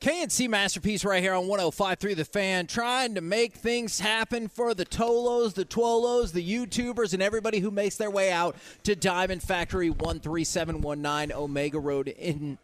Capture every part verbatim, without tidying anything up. K and C Masterpiece right here on one oh five point three The Fan, trying to make things happen for the Tolos, the Twolos, the YouTubers, and everybody who makes their way out to Diamond Factory, one three seven one nine Omega Road in...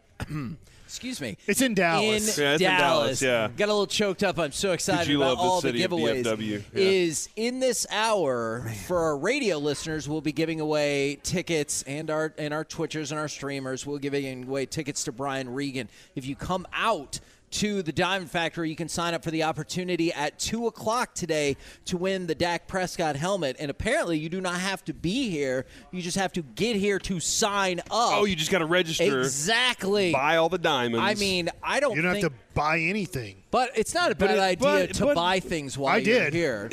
Excuse me. It's in Dallas. In yeah, it's Dallas. in Dallas, yeah. Got a little choked up. I'm so excited you about love all the, the giveaways. Yeah. Is in this hour, Man. for our radio listeners, we'll be giving away tickets, and our and our Twitchers and our streamers, we'll be giving away tickets to Brian Regan. If you come out to the Diamond Factory, you can sign up for the opportunity at two o'clock today to win the Dak Prescott helmet. And apparently you do not have to be here. You just have to get here to sign up. Oh, you just got to register. Exactly. Buy all the diamonds. I mean, I don't think... You don't think- have to buy anything. But it's not a bad it, idea but, to but buy things while I you're did. here.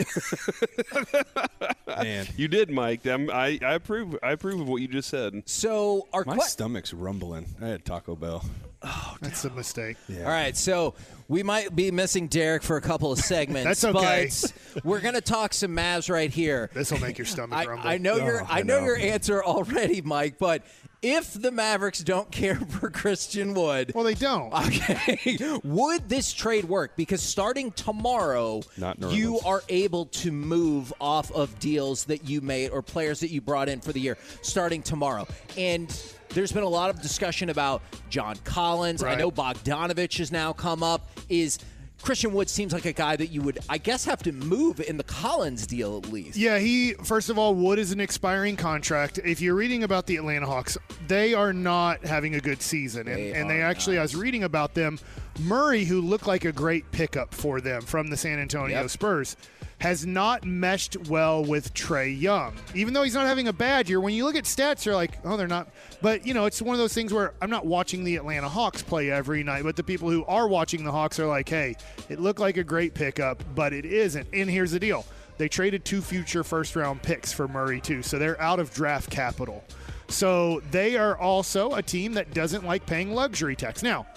Man. You did, Mike. I'm, I, I, approve, I approve of what you just said. So our My qu- stomach's rumbling. I had Taco Bell. Oh, that's no. a mistake. Yeah. All right, so we might be missing Derek for a couple of segments. That's okay. But we're gonna talk some Mavs right here. This will make your stomach I, rumble. I know oh, your I, I know, know your answer already, Mike. But if the Mavericks don't care for Christian Wood, well, they don't. Okay, would this trade work? Because starting tomorrow, you are able to move off of deals that you made or players that you brought in for the year. Starting tomorrow, and there's been a lot of discussion about John Collins. Right. I know Bogdanovich has now come up. Is Christian Wood seems like a guy that you would, I guess, have to move in the Collins deal at least. Yeah, he, first of all, Wood is an expiring contract. If you're reading about the Atlanta Hawks, they are not having a good season. And they, and they actually, not. I was reading about them, Murray, who looked like a great pickup for them from the San Antonio yep. Spurs, has not meshed well with Trey Young. Even though he's not having a bad year, when you look at stats, you're like, oh, they're not. But, you know, it's one of those things where I'm not watching the Atlanta Hawks play every night, but the people who are watching the Hawks are like, hey, it looked like a great pickup, but it isn't. And here's the deal. They traded two future first-round picks for Murray, too, so they're out of draft capital. So they are also a team that doesn't like paying luxury tax. Now,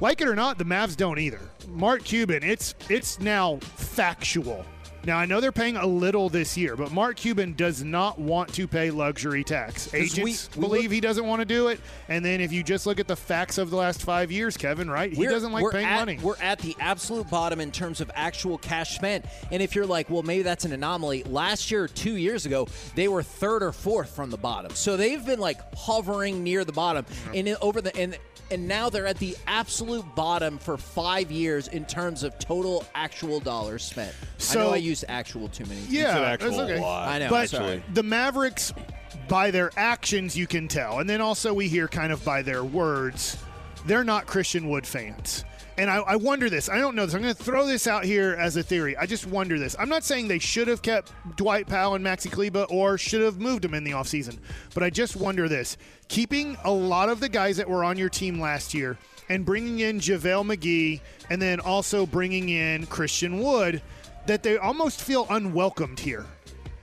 like it or not, the Mavs don't either. Mark Cuban, it's it's now factual. Now, I know they're paying a little this year, but Mark Cuban does not want to pay luxury tax. Agents we, we believe look, he doesn't want to do it. And then if you just look at the facts of the last five years, Kevin, right, he doesn't like paying at, money. We're at the absolute bottom in terms of actual cash spent. And if you're like, well, maybe that's an anomaly, last year, two years ago, they were third or fourth from the bottom. So they've been, like, hovering near the bottom. Mm-hmm. And over the and and now they're at the absolute bottom for five years in terms of total actual dollars spent. So, I know I used actual too many times. Yeah, actual that's okay. Lot. I know, but sorry. The Mavericks, by their actions, you can tell. And then also we hear kind of by their words, they're not Christian Wood fans. And I, I wonder this. I don't know this. I'm going to throw this out here as a theory. I just wonder this. I'm not saying they should have kept Dwight Powell and Maxi Kleba or should have moved them in the offseason. But I just wonder this. Keeping a lot of the guys that were on your team last year and bringing in JaVale McGee and then also bringing in Christian Wood, that they almost feel unwelcomed here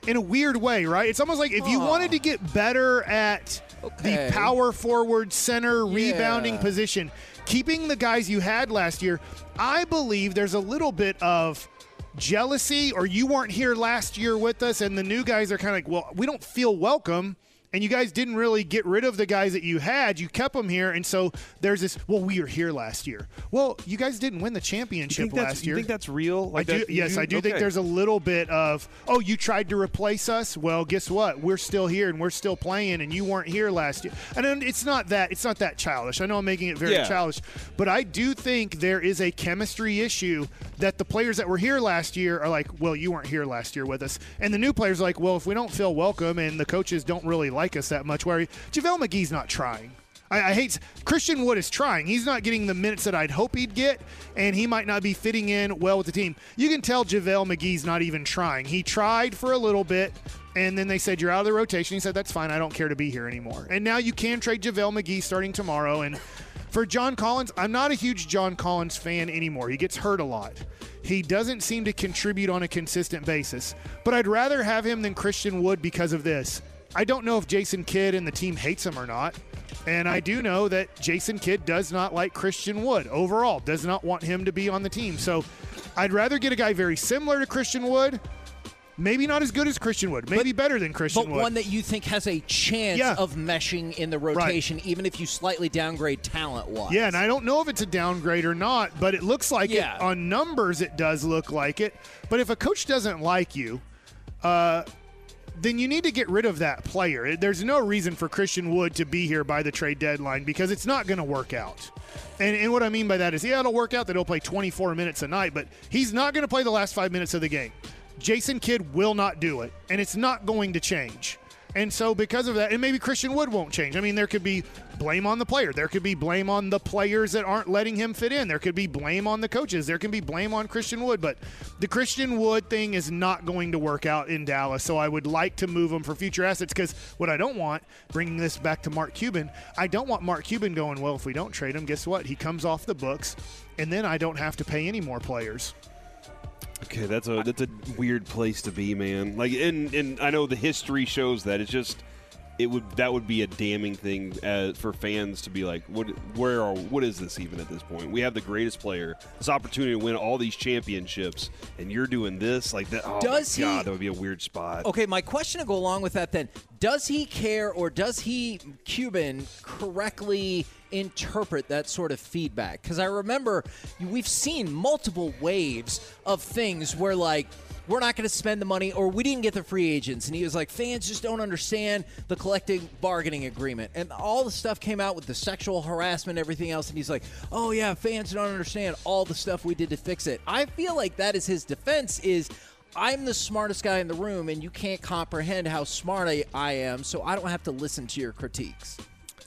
in a weird way, right? It's almost like if you Aww. wanted to get better at okay. the power forward center yeah. rebounding position, keeping the guys you had last year, I believe there's a little bit of jealousy or you weren't here last year with us and the new guys are kind of like, well, we don't feel welcome. And you guys didn't really get rid of the guys that you had. You kept them here. And so there's this, well, we were here last year. Well, you guys didn't win the championship last year. You think that's real? Like I that, do, yes, do, I do okay. think there's a little bit of, oh, you tried to replace us? Well, guess what? We're still here and we're still playing and you weren't here last year. And it's not that it's not that childish. I know I'm making it very yeah. childish. But I do think there is a chemistry issue that the players that were here last year are like, well, you weren't here last year with us. And the new players are like, well, if we don't feel welcome and the coaches don't really like us that much, where JaVale McGee's not trying. I, I hate – Christian Wood is trying. He's not getting the minutes that I'd hope he'd get, and he might not be fitting in well with the team. You can tell JaVale McGee's not even trying. He tried for a little bit, and then they said, you're out of the rotation. He said, that's fine. I don't care to be here anymore. And now you can trade JaVale McGee starting tomorrow. And for John Collins, I'm not a huge John Collins fan anymore. He gets hurt a lot. He doesn't seem to contribute on a consistent basis. But I'd rather have him than Christian Wood because of this. I don't know if Jason Kidd and the team hates him or not. And I do know that Jason Kidd does not like Christian Wood overall, does not want him to be on the team. So I'd rather get a guy very similar to Christian Wood, maybe not as good as Christian Wood, maybe but, better than Christian but Wood. But one that you think has a chance yeah. of meshing in the rotation, right. even if you slightly downgrade talent-wise. Yeah, and I don't know if it's a downgrade or not, but it looks like yeah. it. On numbers it does look like it. But if a coach doesn't like you, uh, then you need to get rid of that player. There's no reason for Christian Wood to be here by the trade deadline because it's not going to work out. And, and what I mean by that is, yeah, it'll work out that he'll play twenty-four minutes a night, but he's not going to play the last five minutes of the game. Jason Kidd will not do it, and it's not going to change. And so because of that, and maybe Christian Wood won't change. I mean, there could be blame on the player. There could be blame on the players that aren't letting him fit in. There could be blame on the coaches. There can be blame on Christian Wood. But the Christian Wood thing is not going to work out in Dallas, so I would like to move him for future assets because what I don't want, bringing this back to Mark Cuban, I don't want Mark Cuban going, well, if we don't trade him, guess what? He comes off the books, and then I don't have to pay any more players. Okay, that's a that's a weird place to be, man. Like, and and I know the history shows that. It's just it would that would be a damning thing as, for fans to be like, what where are what is this even at this point? We have the greatest player, this opportunity to win all these championships, and you're doing this like that. Oh does my God, he, that would be a weird spot. Okay, my question to go along with that then: does he care, or does he Cuban correctly interpret that sort of feedback? Because I remember we've seen multiple waves of things where, like, we're not going to spend the money, or we didn't get the free agents, and he was like, fans just don't understand the collective bargaining agreement, and all the stuff came out with the sexual harassment and everything else, and he's like, oh yeah, fans don't understand all the stuff we did to fix it. I feel like that is his defense, is I'm the smartest guy in the room and you can't comprehend how smart I, I am, so I don't have to listen to your critiques.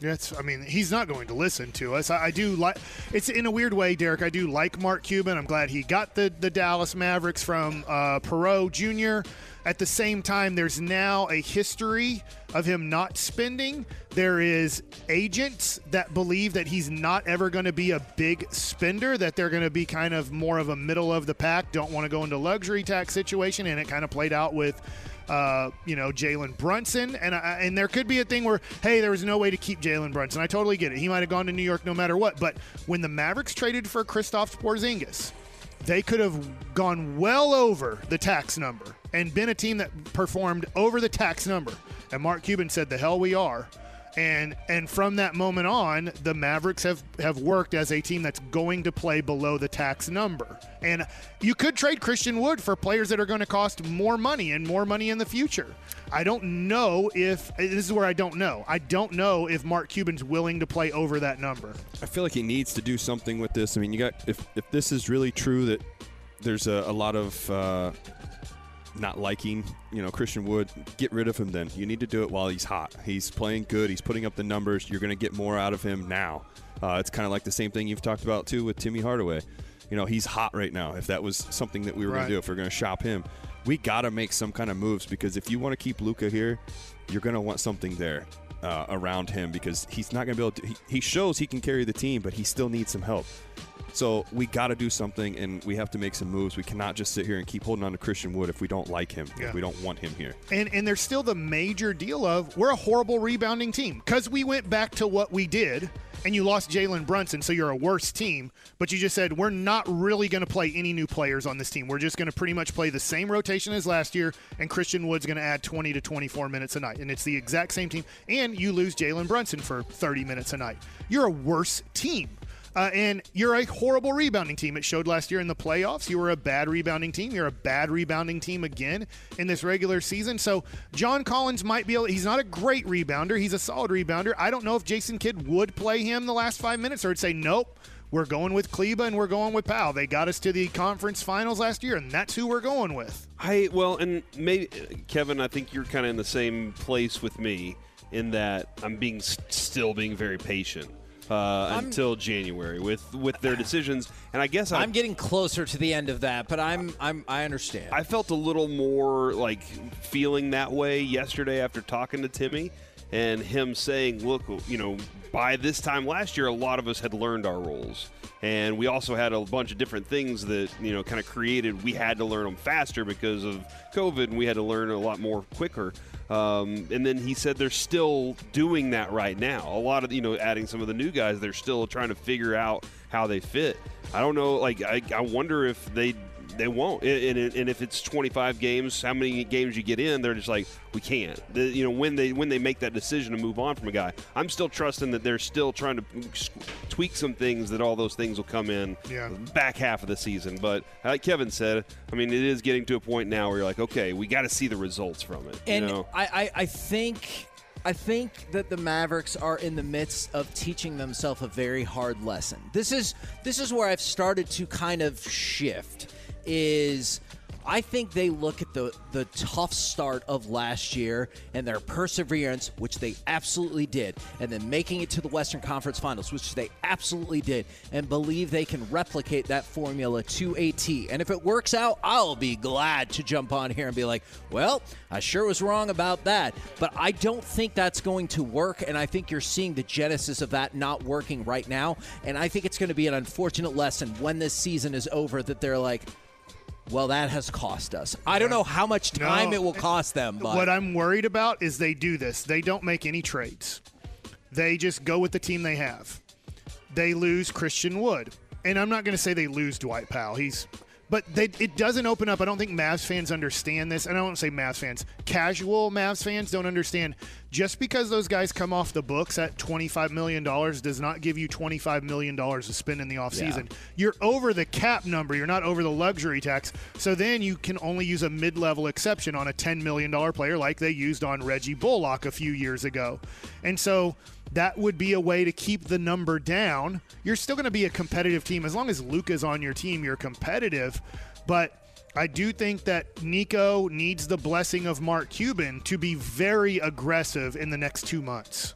That's, I mean, he's not going to listen to us. I, I do like, it's in a weird way, Derek, I do like Mark Cuban. I'm glad he got the, the Dallas Mavericks from uh, Perot Junior At the same time, there's now a history of him not spending. There is agents that believe that he's not ever going to be a big spender, that they're going to be kind of more of a middle of the pack, don't want to go into luxury tax situation, and it kind of played out with Uh, you know, Jalen Brunson, and I, and there could be a thing where, hey, there was no way to keep Jalen Brunson. I totally get it. He might have gone to New York no matter what. But when the Mavericks traded for Kristaps Porzingis, they could have gone well over the tax number and been a team that performed over the tax number. And Mark Cuban said, the hell we are. And and from that moment on, the Mavericks have, have worked as a team that's going to play below the tax number. And you could trade Christian Wood for players that are going to cost more money and more money in the future. I don't know if – this is where I don't know. I don't know if Mark Cuban's willing to play over that number. I feel like he needs to do something with this. I mean, you got if, if this is really true that there's a, a lot of uh, – not liking, you know, Christian Wood, get rid of him then. You need to do it while he's hot. He's playing good. He's putting up the numbers. You're going to get more out of him now. Uh, it's kind of like the same thing you've talked about, too, with Timmy Hardaway. You know, he's hot right now. If that was something that we were right. going to do, if we we're going to shop him, we got to make some kind of moves, because if you want to keep Luka here, you're going to want something there uh, around him, because he's not going to be able to. He, he shows he can carry the team, but he still needs some help. So we got to do something, and we have to make some moves. We cannot just sit here and keep holding on to Christian Wood if we don't like him, yeah. if we don't want him here. And and there's still the major deal of we're a horrible rebounding team because we went back to what we did, and you lost Jalen Brunson, so you're a worse team. But you just said we're not really going to play any new players on this team. We're just going to pretty much play the same rotation as last year, and Christian Wood's going to add twenty to twenty-four minutes a night, and it's the exact same team. And you lose Jalen Brunson for thirty minutes a night. You're a worse team. Uh, and you're a horrible rebounding team. It showed last year in the playoffs. You were a bad rebounding team. You're a bad rebounding team again in this regular season. So John Collins might be able – he's not a great rebounder. He's a solid rebounder. I don't know if Jason Kidd would play him the last five minutes or would say, nope, we're going with Kleba and we're going with Powell. They got us to the conference finals last year, and that's who we're going with. I Well, and maybe Kevin, I think you're kind of in the same place with me. in that I'm being still being very patient uh, until January with, with their decisions. And I guess I'm, I'm getting closer to the end of that, but I'm I'm I understand. I felt a little more like feeling that way yesterday after talking to Timmy and him saying, "Look, you know, by this time last year, a lot of us had learned our roles." And we also had a bunch of different things that, you know, kind of created. We had to learn them faster because of COVID, and we had to learn a lot more quicker. Um, and then he said they're still doing that right now. A lot of, you know, adding some of the new guys, they're still trying to figure out how they fit. I don't know. Like, I, I wonder if they they won't. And, and, and if it's twenty-five games, how many games you get in, they're just like, we can't. The, you know, when they when they make that decision to move on from a guy, I'm still trusting that they're still trying to tweak some things, that all those things will come in yeah. back half of the season. But like Kevin said, I mean, it is getting to a point now where you're like, okay, we got to see the results from it. And you know? I, I, I think I think that the Mavericks are in the midst of teaching themselves a very hard lesson. This is this is where I've started to kind of shift. Is I think they look at the, the tough start of last year and their perseverance, which they absolutely did, and then making it to the Western Conference Finals, which they absolutely did, and believe they can replicate that formula to a T. And if it works out, I'll be glad to jump on here and be like, well, I sure was wrong about that. But I don't think that's going to work, and I think you're seeing the genesis of that not working right now. And I think it's going to be an unfortunate lesson when this season is over that they're like, well, that has cost us. I don't know how much time no. it will cost them. But. What I'm worried about is they do this. They don't make any trades. They just go with the team they have. They lose Christian Wood. And I'm not going to say they lose Dwight Powell. He's, but they, it doesn't open up. I don't think Mavs fans understand this. And I don't say Mavs fans. Casual Mavs fans don't understand. Just because those guys come off the books at twenty-five million dollars does not give you twenty-five million dollars to spend in the offseason. Yeah. You're over the cap number. You're not over the luxury tax. So then you can only use a mid-level exception on a ten million dollars player like they used on Reggie Bullock a few years ago. And so that would be a way to keep the number down. You're still going to be a competitive team. As long as Luka's on your team, you're competitive. But I do think that Nico needs the blessing of Mark Cuban to be very aggressive in the next two months.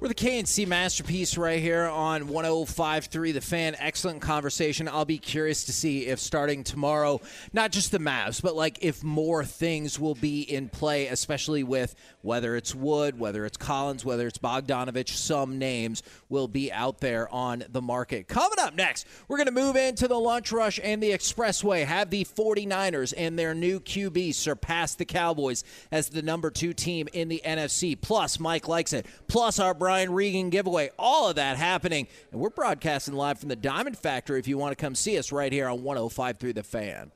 We're the K and C Masterpiece right here on one oh five point three The Fan. Excellent conversation. I'll be curious to see if starting tomorrow, not just the Mavs, but like if more things will be in play, especially with whether it's Wood, whether it's Collins, whether it's Bogdanovich, some names will be out there on the market. Coming up next, we're going to move into the lunch rush and the expressway. Have the 49ers and their new Q B surpass the Cowboys as the number two team in the N F C. Plus, Mike likes it. Plus, our Brian Regan giveaway, all of that happening. And we're broadcasting live from the Diamond Factory if you want to come see us right here on one oh five point three The Fan.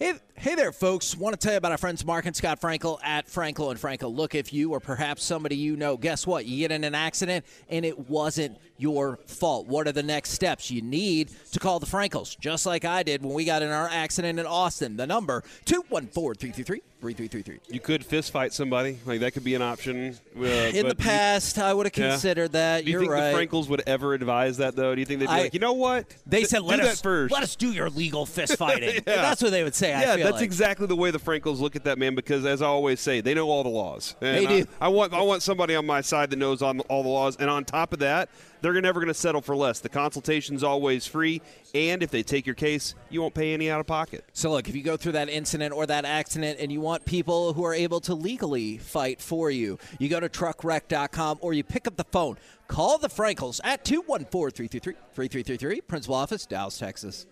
Hey, hey there, folks. Want to tell you about our friends Mark and Scott Frankel at Frankel and Frankel. Look, if you or perhaps somebody you know, guess what? You get in an accident and it wasn't your fault. What are the next steps? You need to call the Frankels, just like I did when we got in our accident in Austin. The number, two one four, three three three, three three three three. You could fist fight somebody. Like, that could be an option. Uh, in the past, you, I would have considered yeah. that. Do you You're think right. the Frankels would ever advise that, though? Do you think they'd be I, like, you know what? They Th- said, let us, first. let us do your legal fist fighting. yeah. That's what they would say. I yeah, that's like. exactly the way the Frankels look at that, man, because as I always say, they know all the laws. And they do. I, I want I want somebody on my side that knows on all the laws. And on top of that, they're never going to settle for less. The consultation's always free, and if they take your case, you won't pay any out of pocket. So, look, if you go through that incident or that accident and you want people who are able to legally fight for you, you go to truck wreck dot com or you pick up the phone. Call the Frankels at two one four, three three three, three three three three, Principal Office, Dallas, Texas.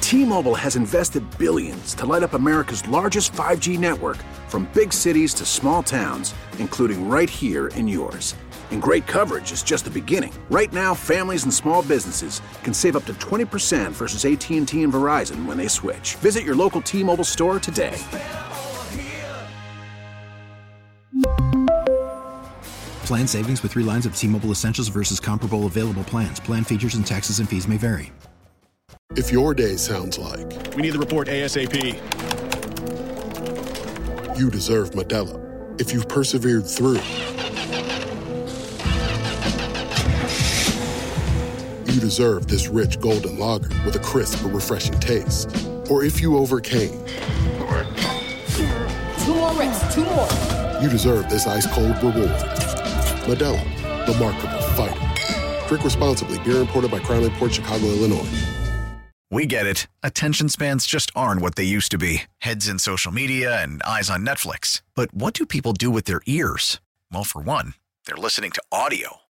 T-Mobile has invested billions to light up America's largest five G network, from big cities to small towns, including right here in yours. And great coverage is just the beginning. Right now, families and small businesses can save up to twenty percent versus A T and T and Verizon when they switch. Visit your local T-Mobile store today. Plan savings with three lines of T-Mobile Essentials versus comparable available plans. Plan features and taxes and fees may vary. If your day sounds like, we need the report ASAP, you deserve Modelo. If you've persevered through, you deserve this rich golden lager with a crisp but refreshing taste. Or if you overcame. Two more rips, two more. You deserve this ice cold reward. Modelo, the mark of a fighter. Drink responsibly. Beer imported by Crown Import, Chicago, Illinois. We get it. Attention spans just aren't what they used to be. Heads in social media and eyes on Netflix. But what do people do with their ears? Well, for one, they're listening to audio.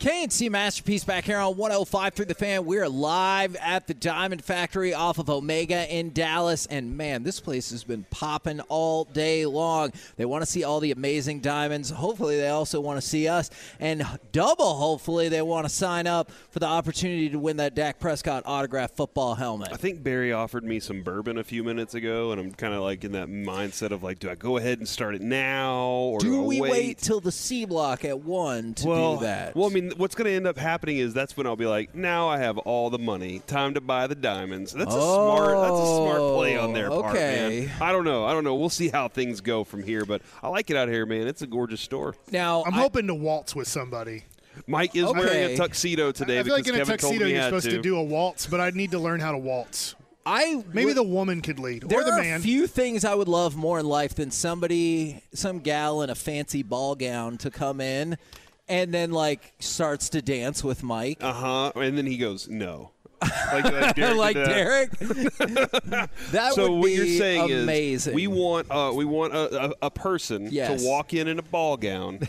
K and C Masterpiece back here on one oh five point three The Fan. We're live at the Diamond Factory off of Omega in Dallas. And, man, this place has been popping all day long. They want to see all the amazing diamonds. Hopefully, they also want to see us. And double, hopefully, they want to sign up for the opportunity to win that Dak Prescott autographed football helmet. I think Barry offered me some bourbon a few minutes ago, and I'm kind of, like, in that mindset of, like, do I go ahead and start it now? Or do, do we wait? wait till the C block at one to well, do that? Well, I mean, what's going to end up happening is that's when I'll be like, now I have all the money. Time to buy the diamonds. That's oh, a smart That's a smart play on their okay. part, man. I don't know. I don't know. We'll see how things go from here, but I like it out here, man. It's a gorgeous store. Now I'm I, hoping to waltz with somebody. Mike is okay. wearing a tuxedo today. I feel like in Kevin a tuxedo you're supposed to. to do a waltz, but I need to learn how to waltz. I would, Maybe the woman could lead, or the man. There are a few things I would love more in life than somebody, some gal in a fancy ball gown to come in and then, like, starts to dance with Mike. Uh-huh. And then he goes, no. Like, like Derek. like Derek? that so would what be you're saying amazing. Is we want, uh, we want a, a, a person yes. to walk in in a ball gown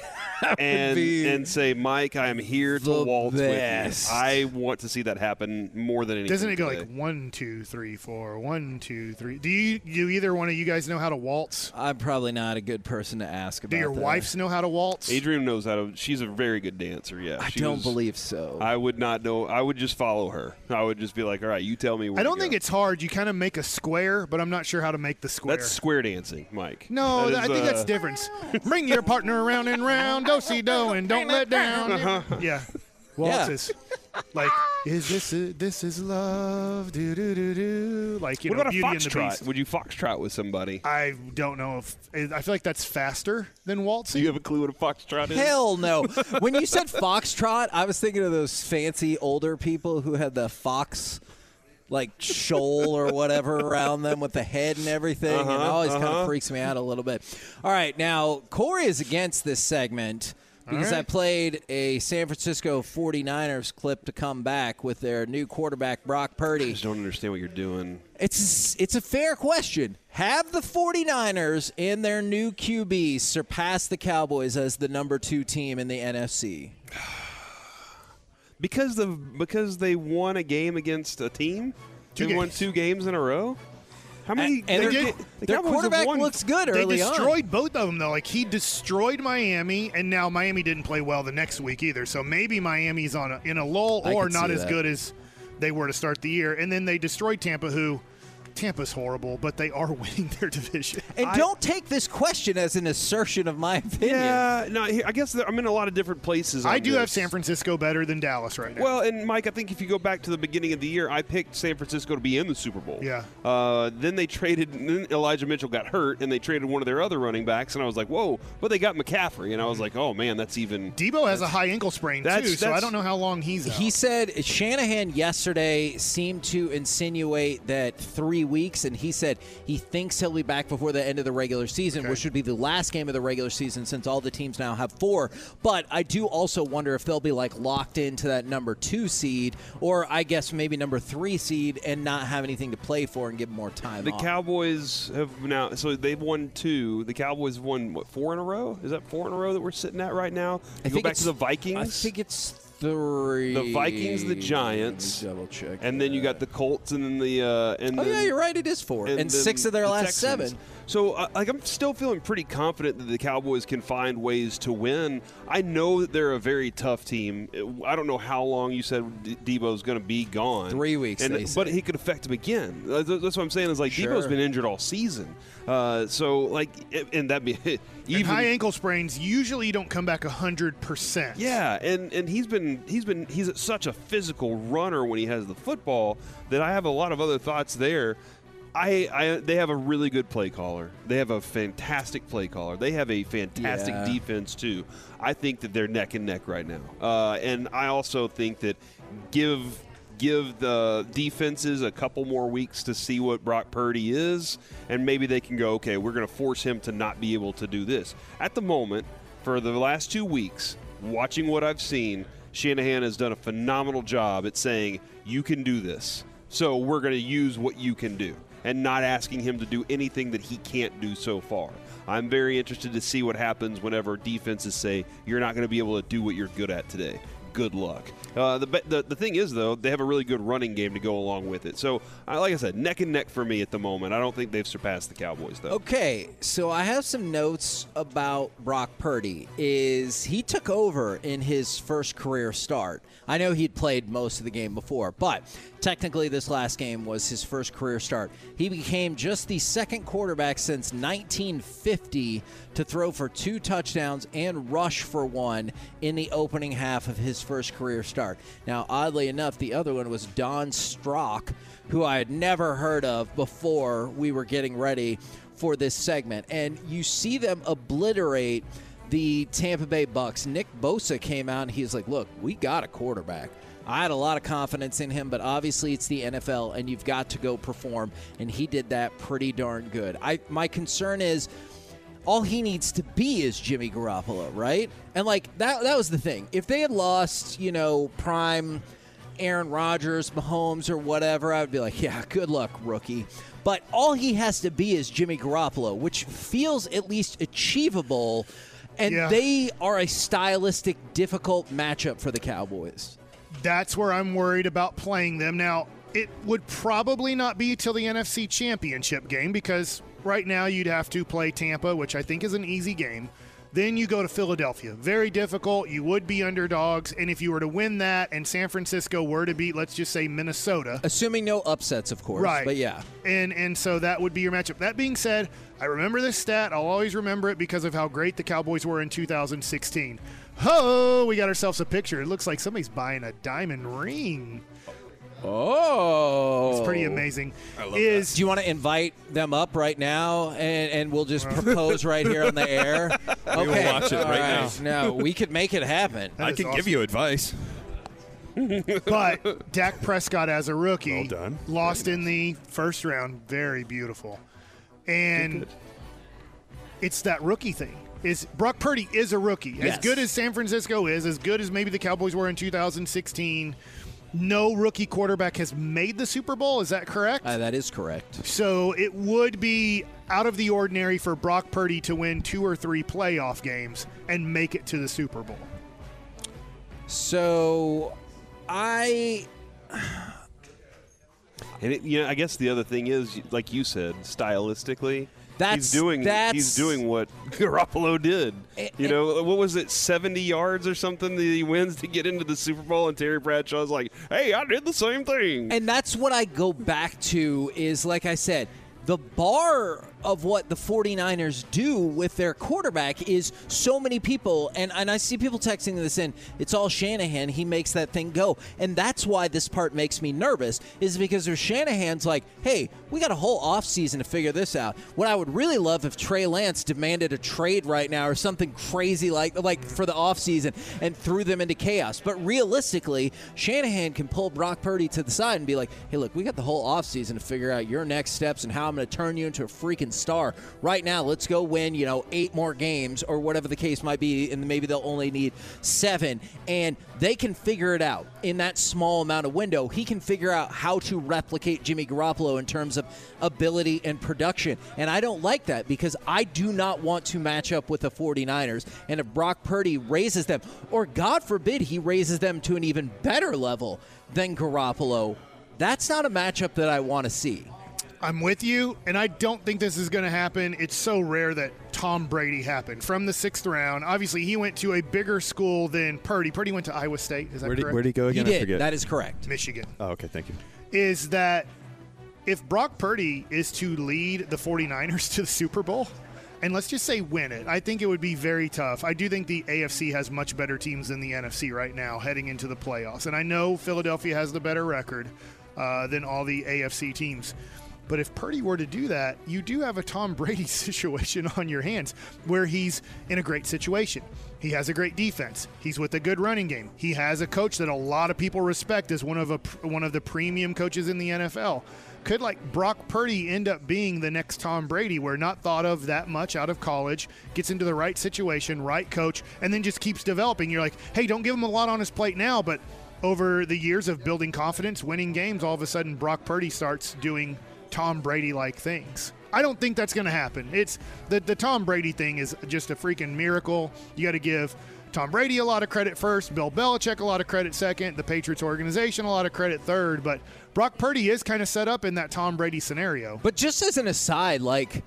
and and say, Mike, I am here to waltz best. with you. I want to see that happen more than anything. Doesn't it go today. like one, two, three, four, one, two, three? Do you do either one of you guys know how to waltz? I'm probably not a good person to ask about that. Do your that. wives know how to waltz? Adrienne knows how to. She's a very good dancer, yeah. I she don't was, believe so. I would not know. I would just follow her. I would just be like, all right, you tell me where I don't to go. think it's hard. You kind of make a square, but I'm not sure how to make the square. That's square dancing, Mike. No, that is, I think uh, that's different. Bring your partner around and round, do-si-do, and don't let down. Uh-huh. Yeah. Waltzes. Yeah. Like, is this a, this is love, do-do-do-do. Like, you what know, about Beauty a foxtrot? And the Beast. Would you foxtrot with somebody? I don't know. if I feel like that's faster than waltzing. Do you have a clue what a foxtrot is? Hell no. When you said foxtrot, I was thinking of those fancy older people who had the fox, like, shoal or whatever around them with the head and everything. Uh-huh, and it always uh-huh. kind of freaks me out a little bit. All right, now, Corey is against this segment. Because right. I played a San Francisco forty-niners clip to come back with their new quarterback, Brock Purdy. I just don't understand what you're doing. It's it's a fair question. Have the forty-niners and their new Q B surpassed the Cowboys as the number two team in the N F C? Because the because they won a game against a team? Two they games. won two games in a row? How many? And they did, the their quarterback looks good early on. They destroyed on. both of them, though. Like, he destroyed Miami, and now Miami didn't play well the next week either. So maybe Miami's on a, in a lull or not as that. good as they were to start the year. And then they destroyed Tampa, who Tampa's horrible, but they are winning their division. And I, don't take this question as an assertion of my opinion. Yeah, no, I guess I'm in a lot of different places. I do this. have San Francisco better than Dallas right now. Well, and Mike, I think if you go back to the beginning of the year, I picked San Francisco to be in the Super Bowl. Yeah. Uh, then they traded, then Elijah Mitchell got hurt, and they traded one of their other running backs, and I was like, whoa, but they got McCaffrey, and I was like, oh, man, that's even. Debo has a high ankle sprain, that's, too, that's, so I don't know how long he's out. He said Shanahan yesterday seemed to insinuate that three weeks, and he said he thinks he'll be back before the end of the regular season, okay. which would be the last game of the regular season since all the teams now have four. But I do also wonder if they'll be, like, locked into that number two seed, or I guess maybe number three seed and not have anything to play for and give more time. The off. Cowboys have now, so they've won two. The Cowboys won, what, four in a row? Is that four in a row that we're sitting at right now? You go back to the Vikings? I think it's Three. The Vikings, the Giants, double check, and that. then you got the Colts, and then the uh, and oh yeah, you're right, it is four, and, and six of their the last Texans. seven. So, uh, like, I'm still feeling pretty confident that the Cowboys can find ways to win. I know that they're a very tough team. I don't know how long you said Debo's going to be gone. Three weeks, and, they But say. He could affect him again. That's what I'm saying is, like, sure. Debo's been injured all season. Uh, so, like, and that'd be it. Even and high ankle sprains usually don't come back one hundred percent. Yeah, and, and he's been he's been he's such a physical runner when he has the football that I have a lot of other thoughts there. I, I they have a really good play caller. They have a fantastic play caller. They have a fantastic yeah. defense too. I think that they're neck and neck right now. Uh, and I also think that give give the defenses a couple more weeks to see what Brock Purdy is, and maybe they can go, okay, we're going to force him to not be able to do this. At the moment, for the last two weeks, watching what I've seen, Shanahan has done a phenomenal job at saying, you can do this, so we're going to use what you can do, and not asking him to do anything that he can't do so far. I'm very interested to see what happens whenever defenses say, you're not going to be able to do what you're good at today. Good luck. Uh, the, the the thing is, though, they have a really good running game to go along with it. So, uh, like I said, neck and neck for me at the moment. I don't think they've surpassed the Cowboys, though. Okay, so I have some notes about Brock Purdy. Is he took over in his first career start. I know he'd played most of the game before, but technically this last game was his first career start. He became just the second quarterback since nineteen fifty to throw for two touchdowns and rush for one in the opening half of his first career start. Now, oddly enough, the other one was Don Strock, who I had never heard of before we were getting ready for this segment. And you see them obliterate the Tampa Bay Bucs. Nick Bosa came out, and he's like, look, we got a quarterback. I had a lot of confidence in him, but obviously it's the N F L, and you've got to go perform, and he did that pretty darn good. I my concern is, all he needs to be is Jimmy Garoppolo, right? And, like, that that was the thing. If they had lost, you know, prime Aaron Rodgers, Mahomes, or whatever, I would be like, yeah, good luck, rookie. But all he has to be is Jimmy Garoppolo, which feels at least achievable, and yeah. they are a stylistic, difficult matchup for the Cowboys. That's where I'm worried about playing them. Now, it would probably not be till the N F C Championship game because – right now, you'd have to play Tampa, which I think is an easy game. Then you go to Philadelphia. Very difficult. You would be underdogs. And if you were to win that and San Francisco were to beat, let's just say, Minnesota. Assuming no upsets, of course. Right. But, yeah. And, and so that would be your matchup. That being said, I remember this stat. I'll always remember it because of how great the Cowboys were in two thousand sixteen. Oh, we got ourselves a picture. It looks like somebody's buying a diamond ring. Oh. It's pretty amazing. I love Is, that. Do you want to invite them up right now, and, and we'll just propose right here on the air? Okay. We will watch it right, right now. No, we could make it happen. That I can awesome. give you advice. But Dak Prescott as a rookie well done. lost nice. in the first round. Very beautiful. And it's that rookie thing. Is Brock Purdy is a rookie. Yes. As good as San Francisco is, as good as maybe the Cowboys were in two thousand sixteen, no rookie quarterback has made the Super Bowl. Is that correct? Uh, that is correct. So it would be out of the ordinary for Brock Purdy to win two or three playoff games and make it to the Super Bowl. So I... And it, you know, I guess the other thing is, like you said, stylistically... That's, he's doing. That's, he's doing what Garoppolo did. It, you know, what was it, seventy yards or something that he wins to get into the Super Bowl? And Terry Bradshaw's like, "Hey, I did the same thing." And that's what I go back to is, like I said, the bar of what the 49ers do with their quarterback is so many people, and, and I see people texting this in, it's all Shanahan, he makes that thing go. And that's why this part makes me nervous, is because there's Shanahan's like, hey, we got a whole offseason to figure this out. What I would really love if Trey Lance demanded a trade right now or something crazy like, like for the offseason and threw them into chaos. But realistically, Shanahan can pull Brock Purdy to the side and be like, hey, look, we got the whole offseason to figure out your next steps and how I'm going to turn you into a freaking star. Right now, let's go win, you know, eight more games or whatever the case might be, and maybe they'll only need seven. And they can figure it out in that small amount of window. He can figure out how to replicate Jimmy Garoppolo in terms of ability and production. And I don't like that because I do not want to match up with the 49ers. And if Brock Purdy raises them, or God forbid he raises them to an even better level than Garoppolo, that's not a matchup that I want to see. I'm with you, and I don't think this is going to happen. It's so rare that Tom Brady happened from the sixth round. Obviously, he went to a bigger school than Purdy. Purdy went to Iowa State. Is that where did, correct? Where did he go again? He did. I forget. That is correct. Michigan. Oh, okay. Thank you. Is that if Brock Purdy is to lead the 49ers to the Super Bowl, and let's just say win it, I think it would be very tough. I do think the A F C has much better teams than the N F C right now heading into the playoffs. And I know Philadelphia has the better record uh, than all the A F C teams. But if Purdy were to do that, you do have a Tom Brady situation on your hands where he's in a great situation. He has a great defense. He's with a good running game. He has a coach that a lot of people respect as one of a, one of the premium coaches in the N F L. Could, like, Brock Purdy end up being the next Tom Brady, where not thought of that much out of college, gets into the right situation, right coach, and then just keeps developing. You're like, hey, don't give him a lot on his plate now, but over the years of building confidence, winning games, all of a sudden Brock Purdy starts doing Tom Brady-like things. I don't think that's going to happen. It's the, the Tom Brady thing is just a freaking miracle. You got to give Tom Brady a lot of credit first, Bill Belichick a lot of credit second, the Patriots organization a lot of credit third, but Brock Purdy is kind of set up in that Tom Brady scenario. But just as an aside, like,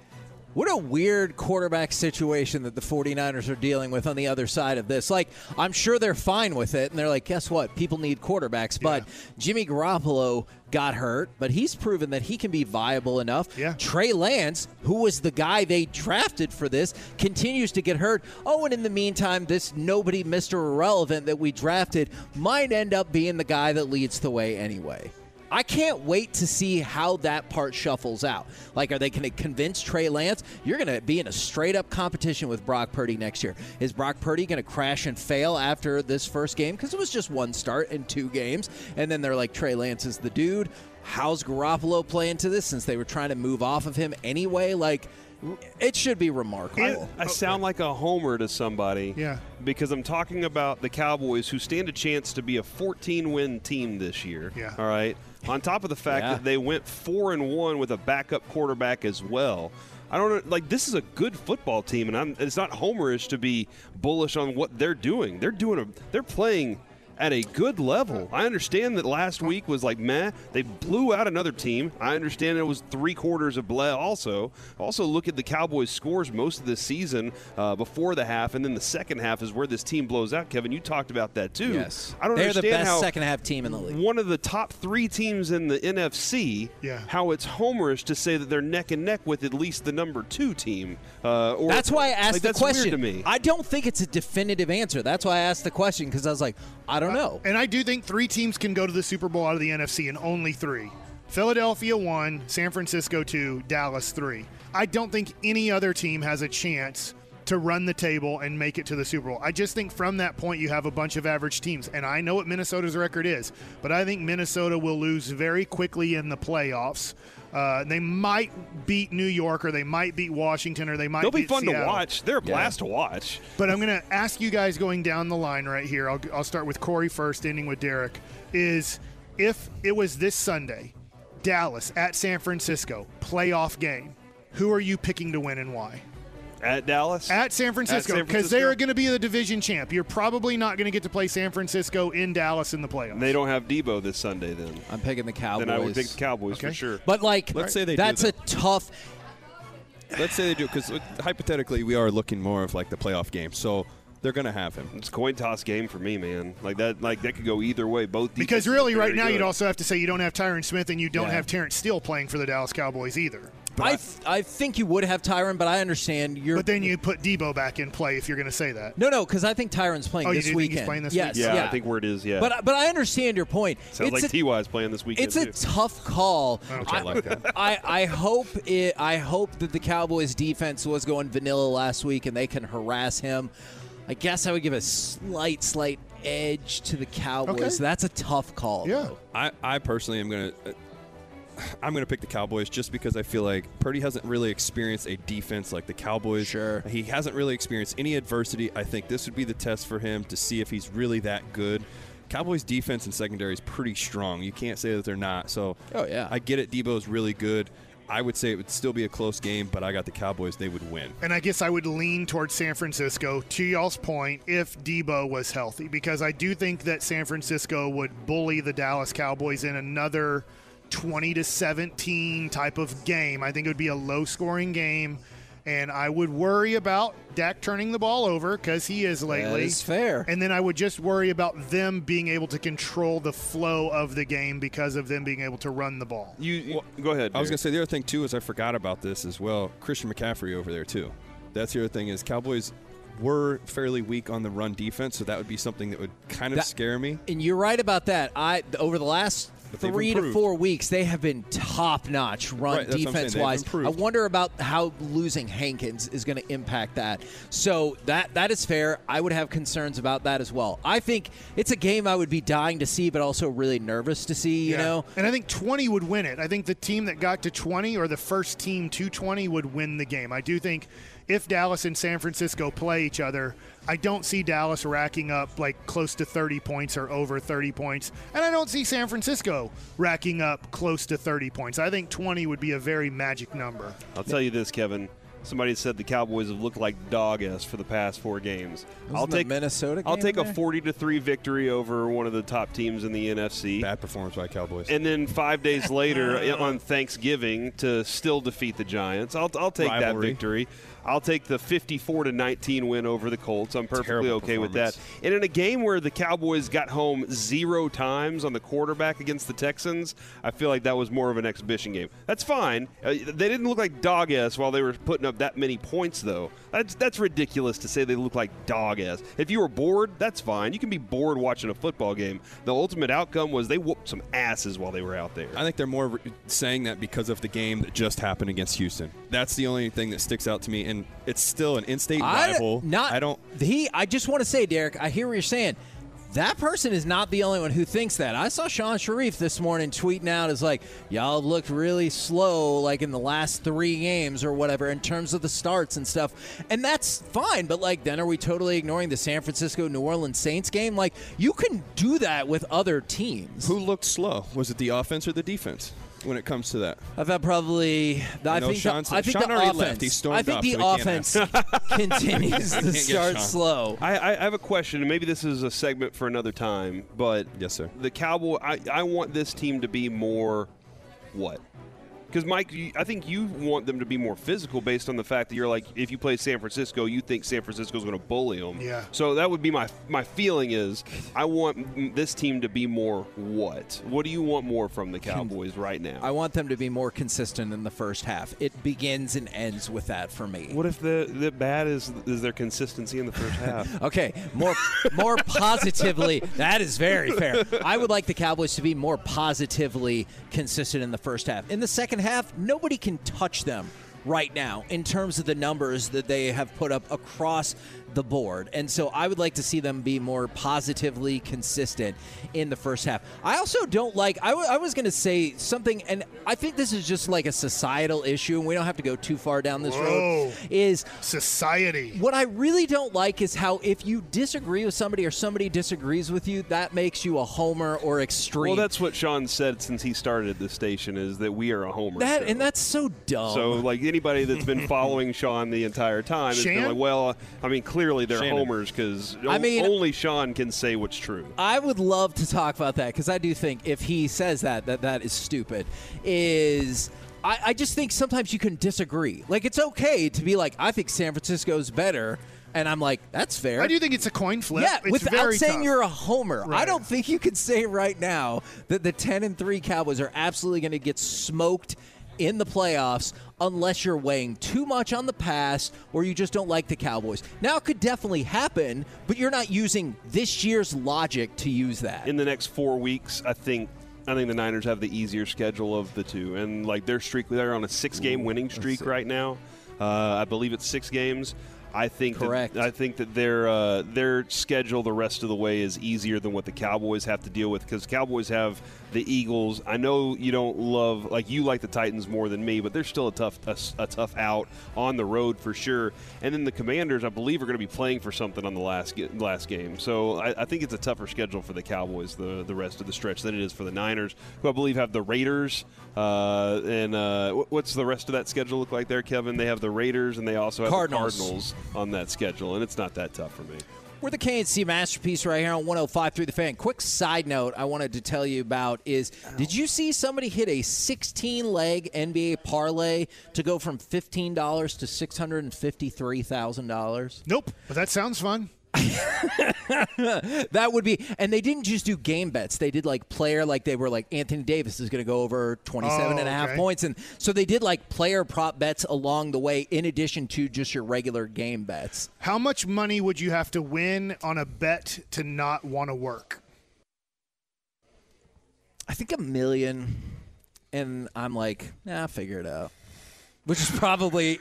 what a weird quarterback situation that the 49ers are dealing with on the other side of this. Like, I'm sure they're fine with it, and they're like, guess what? People need quarterbacks. But yeah. Jimmy Garoppolo got hurt, but he's proven that he can be viable enough. Yeah. Trey Lance, who was the guy they drafted for this, continues to get hurt. Oh, and in the meantime, this nobody Mister Irrelevant that we drafted might end up being the guy that leads the way anyway. I can't wait to see how that part shuffles out. Like, are they going to convince Trey Lance? You're going to be in a straight-up competition with Brock Purdy next year. Is Brock Purdy going to crash and fail after this first game? Because it was just one start in two games. And then they're like, Trey Lance is the dude. How's Garoppolo playing to this since they were trying to move off of him anyway? Like, it should be remarkable. I, I sound like a homer to somebody. Yeah. Because I'm talking about the Cowboys, who stand a chance to be a fourteen-win team this year. Yeah. All right? On top of the fact yeah. that they went four and one with a backup quarterback as well. I don't like this is a good football team, and I'm, it's not homerish to be bullish on what they're doing. They're doing a, they're playing at a good level. I understand that last week was like meh. They blew out another team. I understand it was three quarters of bleh. Also, also look at the Cowboys' scores most of the season uh, before the half, and then the second half is where this team blows out. Kevin, you talked about that too. Yes, I don't They're understand the best how second half team in the league. One of the top three teams in the N F C. Yeah. How it's homerish to say that they're neck and neck with at least the number two team. Uh, or, that's why I asked like, the that's question. Weird to me. I don't think it's a definitive answer. That's why I asked the question, because I was like, I don't. I don't know. And I do think three teams can go to the Super Bowl out of the N F C, and only three. Philadelphia, one. San Francisco, two. Dallas, three. I don't think any other team has a chance to run the table and make it to the Super Bowl. I just think from that point you have a bunch of average teams, and I know what Minnesota's record is, but I think Minnesota will lose very quickly in the playoffs. Uh, they might beat New York, or they might beat Washington, or they might They'll beat Seattle. They'll be fun Seattle. to watch. They're a blast yeah. to watch. But I'm going to ask you guys going down the line right here. I'll, I'll start with Corey first, ending with Derek, is if it was this Sunday, Dallas at San Francisco, playoff game, who are you picking to win and why? At Dallas? At San Francisco, because they are going to be the division champ. You're probably not going to get to play San Francisco in Dallas in the playoffs. And they don't have Debo this Sunday, then. I'm picking the Cowboys. Then I would pick the Cowboys okay. for sure. But, like, let's say they that's do that. a tough – Let's say they do, because hypothetically we are looking more of, like, the playoff game. So – they're going to have him. It's a coin toss game for me, man. Like that like that could go either way. Both Because really right now good. You'd also have to say you don't have Tyron Smith and you don't yeah. have Terrence Steele playing for the Dallas Cowboys either. But I th- I think you would have Tyron, but I understand you're – But then you put Debo back in play if you're going to say that. No, no, because I think Tyron's playing oh, this you do weekend. Think he's playing this yes. weekend? Yeah, yeah, I think where it is, yeah. But, but I understand your point. Sounds it's like T Y's playing this weekend, It's too. a tough call. I don't I, like that. I, I, hope it, I hope that the Cowboys' defense was going vanilla last week and they can harass him. I guess I would give a slight, slight edge to the Cowboys. Okay. So that's a tough call. Yeah, though. I, I personally am gonna, uh, I'm gonna pick the Cowboys just because I feel like Purdy hasn't really experienced a defense like the Cowboys. Sure, he hasn't really experienced any adversity. I think this would be the test for him to see if he's really that good. Cowboys' defense and secondary is pretty strong. You can't say that they're not. So, oh yeah, I get it. Debo's really good. I would say it would still be a close game, but I got the Cowboys. They would win. And I guess I would lean towards San Francisco, to y'all's point, if Debo was healthy, because I do think that San Francisco would bully the Dallas Cowboys in another twenty to seventeen type of game. I think it would be a low-scoring game, and I would worry about Dak turning the ball over because he is lately. That's fair. And then I would just worry about them being able to control the flow of the game because of them being able to run the ball. You, you well, go ahead. I was going to say the other thing, too, is I forgot about this as well. Christian McCaffrey over there, too. That's the other thing is Cowboys – were fairly weak on the run defense, so that would be something that would kind of that, scare me. And you're right about that. I over the last three improved. to four weeks, they have been top-notch run right, defense-wise. I wonder about how losing Hankins is going to impact that. So that that is fair. I would have concerns about that as well. I think it's a game I would be dying to see, but also really nervous to see, you yeah. know? And I think twenty would win it. I think the team that got to twenty or the first team to twenty would win the game. I do think if Dallas and San Francisco play each other, I don't see Dallas racking up like close to thirty points or over thirty points. And I don't see San Francisco racking up close to thirty points. I think twenty would be a very magic number. I'll tell you this, Kevin. Somebody said the Cowboys have looked like dog ass for the past four games. Wasn't I'll take Minnesota. Game I'll take there? a forty to three victory over one of the top teams in the N F C. Bad performance by Cowboys. And then five days later on Thanksgiving to still defeat the Giants. I'll I'll take Rivalry. that victory. I'll take the fifty-four to nineteen win over the Colts. I'm perfectly okay with that. And in a game where the Cowboys got home zero times on the quarterback against the Texans, I feel like that was more of an exhibition game. That's fine. Uh, they didn't look like dog ass while they were putting up that many points, though. That's, that's ridiculous to say they look like dog ass. If you were bored, that's fine. You can be bored watching a football game. The ultimate outcome was they whooped some asses while they were out there. I think they're more re- saying that because of the game that just happened against Houston. That's the only thing that sticks out to me. And it's still an in-state I rival. Not, I don't. He. I just want to say, Derek, I hear what you're saying. That person is not the only one who thinks that. I saw Sean Sharif this morning tweeting out as like, y'all looked really slow like in the last three games or whatever in terms of the starts and stuff. And that's fine, but like then are we totally ignoring the San Francisco-New Orleans Saints game? Like you can do that with other teams. Who looked slow? Was it the offense or the defense? When it comes to that, I thought probably. I think Sean already left. He stormed off. I think the offense continues to start slow. I, I have a question, and maybe this is a segment for another time. But yes, sir. The Cowboy. I, I want this team to be more what? Because, Mike, I think you want them to be more physical based on the fact that you're like, if you play San Francisco, you think San Francisco's going to bully them. Yeah. So that would be my my feeling is I want this team to be more what? What do you want more from the Cowboys right now? I want them to be more consistent in the first half. It begins and ends with that for me. What if the, the bad is is their consistency in the first half? Okay, more more positively. That is very fair. I would like the Cowboys to be more positively consistent in the first half. In the second half, nobody can touch them right now in terms of the numbers that they have put up across the board. And so I would like to see them be more positively consistent in the first half. I also don't like, I, w- I was going to say something, and I think this is just like a societal issue, and we don't have to go too far down this Whoa. road, is society. What I really don't like is how if you disagree with somebody or somebody disagrees with you, that makes you a homer or extreme. Well, that's what Sean said since he started this station, is that we are a homer. That show. And that's so dumb. So, like, anybody that's been following Sean the entire time has been like, well, I mean, clearly they're Shannon. homers because I mean, only Sean can say what's true. I would love to talk about that because I do think if he says that, that that is stupid, is I, I just think sometimes you can disagree. Like, it's okay to be like, I think San Francisco's better. And I'm like, that's fair. I do think it's a coin flip. Yeah, it's without very saying tough. You're a homer. Right. I don't think you could say right now that the ten and three Cowboys are absolutely going to get smoked in the playoffs unless you're weighing too much on the past or you just don't like the Cowboys. Now, it could definitely happen, but you're not using this year's logic to use that. In the next four weeks, I think I think the Niners have the easier schedule of the two. And, like, their streak, they're on a six-game winning streak right now. Uh, I believe it's six games. I think Correct. That, I think that their uh, their schedule the rest of the way is easier than what the Cowboys have to deal with because Cowboys have the Eagles. I know you don't love like you like the Titans more than me, but they're still a tough a, a tough out on the road for sure. And then the Commanders, I believe, are going to be playing for something on the last last game. So I, I think it's a tougher schedule for the Cowboys the the rest of the stretch than it is for the Niners, who I believe have the Raiders. Uh, and uh, what's the rest of that schedule look like there, Kevin? They have the Raiders and they also have Cardinals. the Cardinals. on that schedule, and it's not that tough for me. We're the K and C Masterpiece right here on one oh five point three The Fan. Quick side note I wanted to tell you about is, Ow. Did you see somebody hit a sixteen-leg N B A parlay to go from fifteen dollars to six hundred fifty-three thousand dollars? Nope, but that sounds fun. That would be, and they didn't just do game bets. They did like player, like they were like Anthony Davis is going to go over twenty-seven oh, and a half okay. points, and so they did like player prop bets along the way in addition to just your regular game bets. How much money would you have to win on a bet to not want to work? I think a million, and I'm like, nah, figure it out, which is probably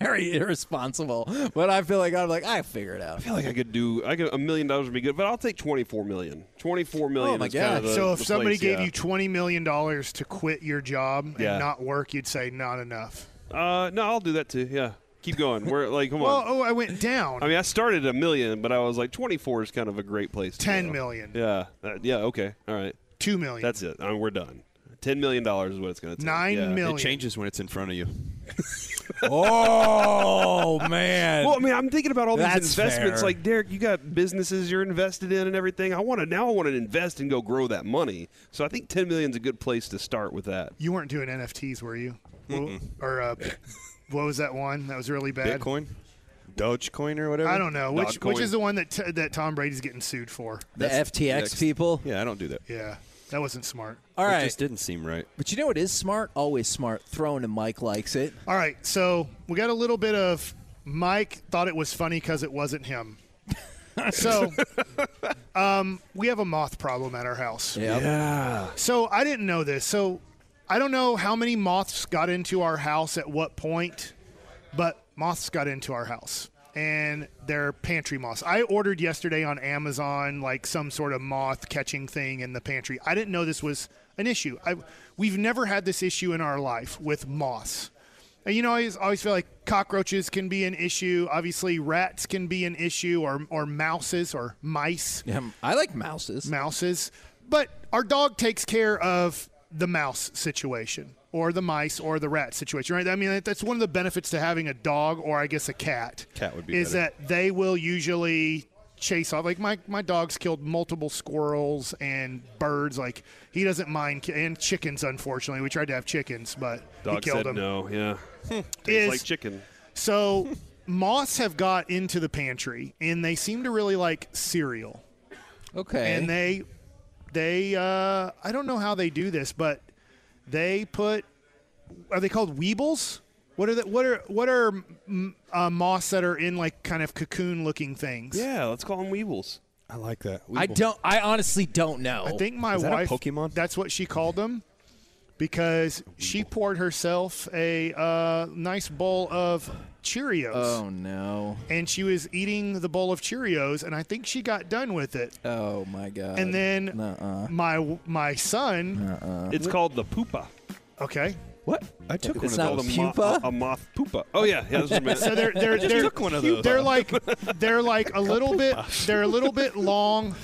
very irresponsible, but I feel like I'm like I figure it out. I feel like I could do. I could a million dollars would be good, but I'll take twenty-four million. Twenty-four million. Oh my god! Kind of the, so if somebody place, gave yeah. you twenty million dollars to quit your job and yeah. not work, you'd say not enough. Uh, no, I'll do that too. Yeah, keep going. We're like, come well, on. Oh, I went down. I mean, I started at a million, but I was like, twenty-four is kind of a great place. Ten to go. million. Yeah. Uh, yeah. Okay. All right. Two million. That's it. I mean, we're done. ten million dollars is what it's going to take. Nine yeah. million. It changes when it's in front of you. Oh, man. Well, I mean, I'm thinking about all these That's investments. Fair. Like, Derek, you got businesses you're invested in and everything. I want to Now I want to invest and go grow that money. So I think ten million dollars is a good place to start with that. You weren't doing N F Ts, were you? Mm-mm. Or uh, what was that one that was really bad? Bitcoin? Dogecoin or whatever? I don't know. Which, which is the one that t- that Tom Brady's getting sued for? The That's F T X next. People? Yeah, I don't do that. Yeah. That wasn't smart. All right. It just didn't seem right. But you know what is smart? Always smart. Throwing to Mike likes it. All right. So we got a little bit of Mike thought it was funny because it wasn't him. So um, we have a moth problem at our house. Yep. Yeah. So I didn't know this. So I don't know how many moths got into our house at what point, but moths got into our house. And they're pantry moths. I ordered yesterday on Amazon like some sort of moth catching thing in the pantry. I didn't know this was an issue. I, we've never had this issue in our life with moths. And, you know, I always, always feel like cockroaches can be an issue. Obviously, rats can be an issue, or or mouses or mice. Yeah, I like mouses. Mouses. But our dog takes care of the mouse situation or the mice or the rat situation, right? I mean, that's one of the benefits to having a dog or, I guess, a cat. Cat would be Is better. That they will usually chase off. Like, my, my dog's killed multiple squirrels and birds. Like, he doesn't mind. Ki- and chickens, unfortunately. We tried to have chickens, but dog he killed said them. No, yeah. Tastes Is, like chicken. So, moths have got into the pantry, and they seem to really like cereal. Okay. And they, they uh, I don't know how they do this, but they put, are they called weevils? What are the, what are what are uh, moths that are in like kind of cocoon-looking things? Yeah, let's call them weevils. I like that. Weevil. I don't. I honestly don't know. I think my Is that wife. A Pokemon? That's what she called them, because she poured herself a uh, nice bowl of Cheerios. Oh no! And she was eating the bowl of Cheerios, and I think she got done with it. Oh my god! And then Nuh-uh. my my son. Nuh-uh. It's called the poopa. Okay. What? I took it's one of those. Pupa? A, moth, a, a moth poopa. Oh yeah, yeah. That so they're they're they're took one of those. They're like they're like a little bit they're a little bit long.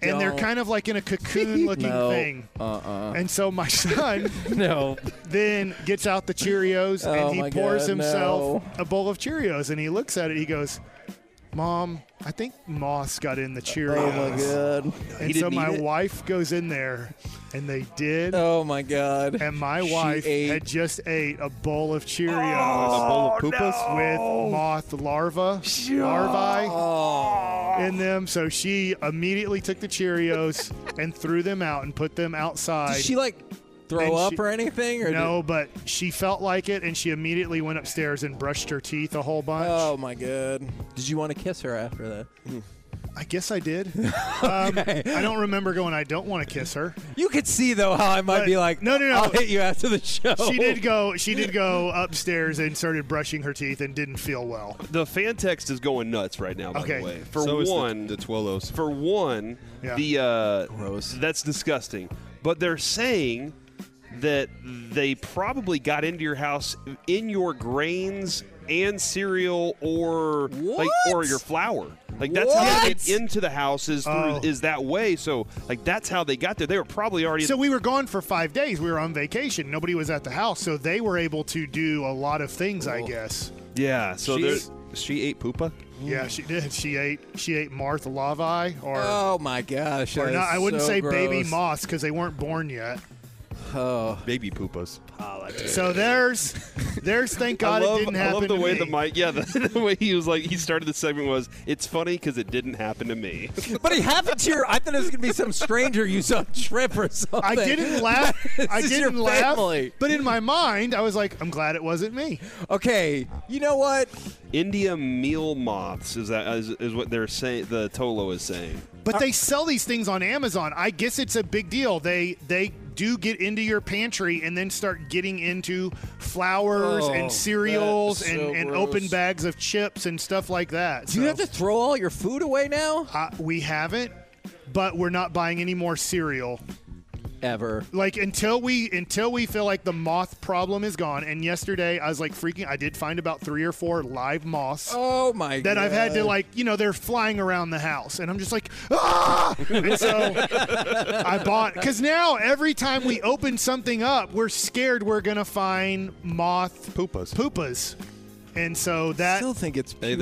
And no. they're kind of like in a cocoon-looking no. thing. Uh-uh. And so my son no. then gets out the Cheerios, oh and he pours God, himself no. a bowl of Cheerios. And he looks at it. He goes, Mom, I think moths got in the Cheerios. Oh, my God. And so my wife goes in there, and they did. Oh, my God. And my she wife ate. had just ate a bowl of Cheerios. Oh, a bowl of poopas? No. With moth larva, sure. larvae. Oh. In them, so she immediately took the Cheerios and threw them out and put them outside. Did she like throw up she, or anything? Or no, did... but she felt like it, and she immediately went upstairs and brushed her teeth a whole bunch. Oh my god! Did you want to kiss her after that? Mm. I guess I did. um, okay. I don't remember going, I don't want to kiss her. You could see, though, how I might but, be like, no, no, no. I'll hit you after the show. She did go She did go upstairs and started brushing her teeth and didn't feel well. The fan text is going nuts right now, by okay. the way. For so one, the, the Twolos. For one, yeah. the uh, gross. That's disgusting. But they're saying that they probably got into your house in your grains and cereal or what? like or your flour. Like that's what? how they get into the house is through, oh. is that way. So like that's how they got there. They were probably already So we were gone for five days. We were on vacation. Nobody was at the house, so they were able to do a lot of things, oh. I guess. Yeah. So she ate poopa? Yeah, she did. She ate she ate Martha larvae. Or, oh, my gosh. Or not, I wouldn't so say gross. Baby moths because they weren't born yet. Oh. Baby poopas. Politics. So there's, there's. Thank God love, it didn't happen to me. I love the way me. the mic, yeah, the, the way he was like, he started the segment was, it's funny because it didn't happen to me. But it happened to your, I thought it was going to be some stranger you saw trip or something. I didn't laugh. I didn't laugh. Family. But in my mind, I was like, I'm glad it wasn't me. Okay, you know what? India meal moths is that is, is what they're saying. The Tolo is saying. But they sell these things on Amazon. I guess it's a big deal. They they. do get into your pantry and then start getting into flours oh, and cereals and, so and open bags of chips and stuff like that. Do so. you have to throw all your food away now? Uh, we haven't, but we're not buying any more cereal. Ever. Like until we until we feel like the moth problem is gone. And yesterday I was like freaking I did find about three or four live moths. Oh my god. That I've had to like, you know, they're flying around the house and I'm just like, ah! And so I bought because now every time we open something up, we're scared we're gonna find moth poopas. Poopas. And so that I still think it's poopas, hey,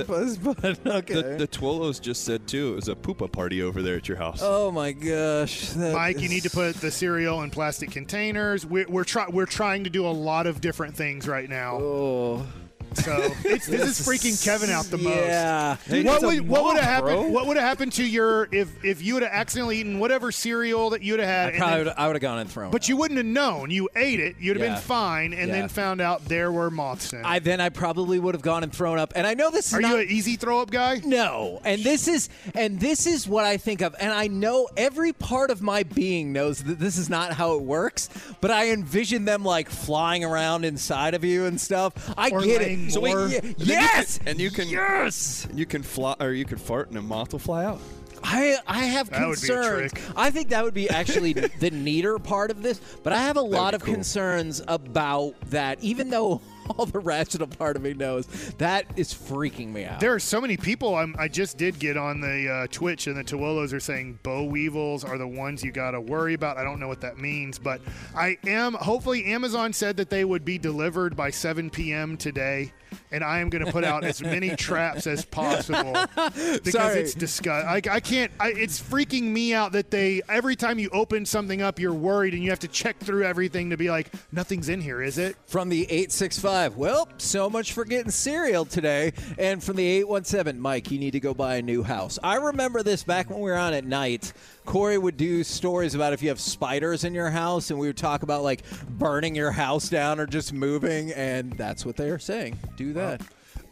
the, but okay. The, the Twolos just said too. It was a poopa party over there at your house. Oh my gosh, Mike! Is... You need to put the cereal in plastic containers. We're we're, try, we're trying to do a lot of different things right now. Oh, so it's, this is freaking Kevin out the most. Yeah. Dude, what would what would have happened? What would have happened to your if if you would have accidentally eaten whatever cereal that you'd have had? I probably and then, I would have gone and thrown. But it. You wouldn't have known. You ate it. You'd have yeah. been fine, and yeah. then found out there were moths in it. I then I probably would have gone and thrown up. And I know this is. Are not, you an easy throw up guy? No. And this is and this is what I think of. And I know every part of my being knows that this is not how it works. But I envision them like flying around inside of you and stuff. I or get like, it. So wait, yeah, and yes, you can, and you can yes, and you can fly, or you can fart, and a moth will fly out. I I have concerns. I think that would be actually the neater part of this, but I have a lot of cool. concerns about that. Even though all the rational part of me knows that is freaking me out. There are so many people. I'm, I just did get on the uh, Twitch, and the Twolos are saying boll weevils are the ones you got to worry about. I don't know what that means, but I am. Hopefully, Amazon said that they would be delivered by seven p.m. today, and I am going to put out as many traps as possible because Sorry. it's disgusting. I can't. I, it's freaking me out that they every time you open something up, you're worried, and you have to check through everything to be like, nothing's in here, is it? From the eight six five. Well, so much for getting cereal today. And from the eight one seven, Mike, you need to go buy a new house. I remember this back when we were on at night. Corey would do stories about if you have spiders in your house, and we would talk about, like, burning your house down or just moving, and that's what they are saying. Do that.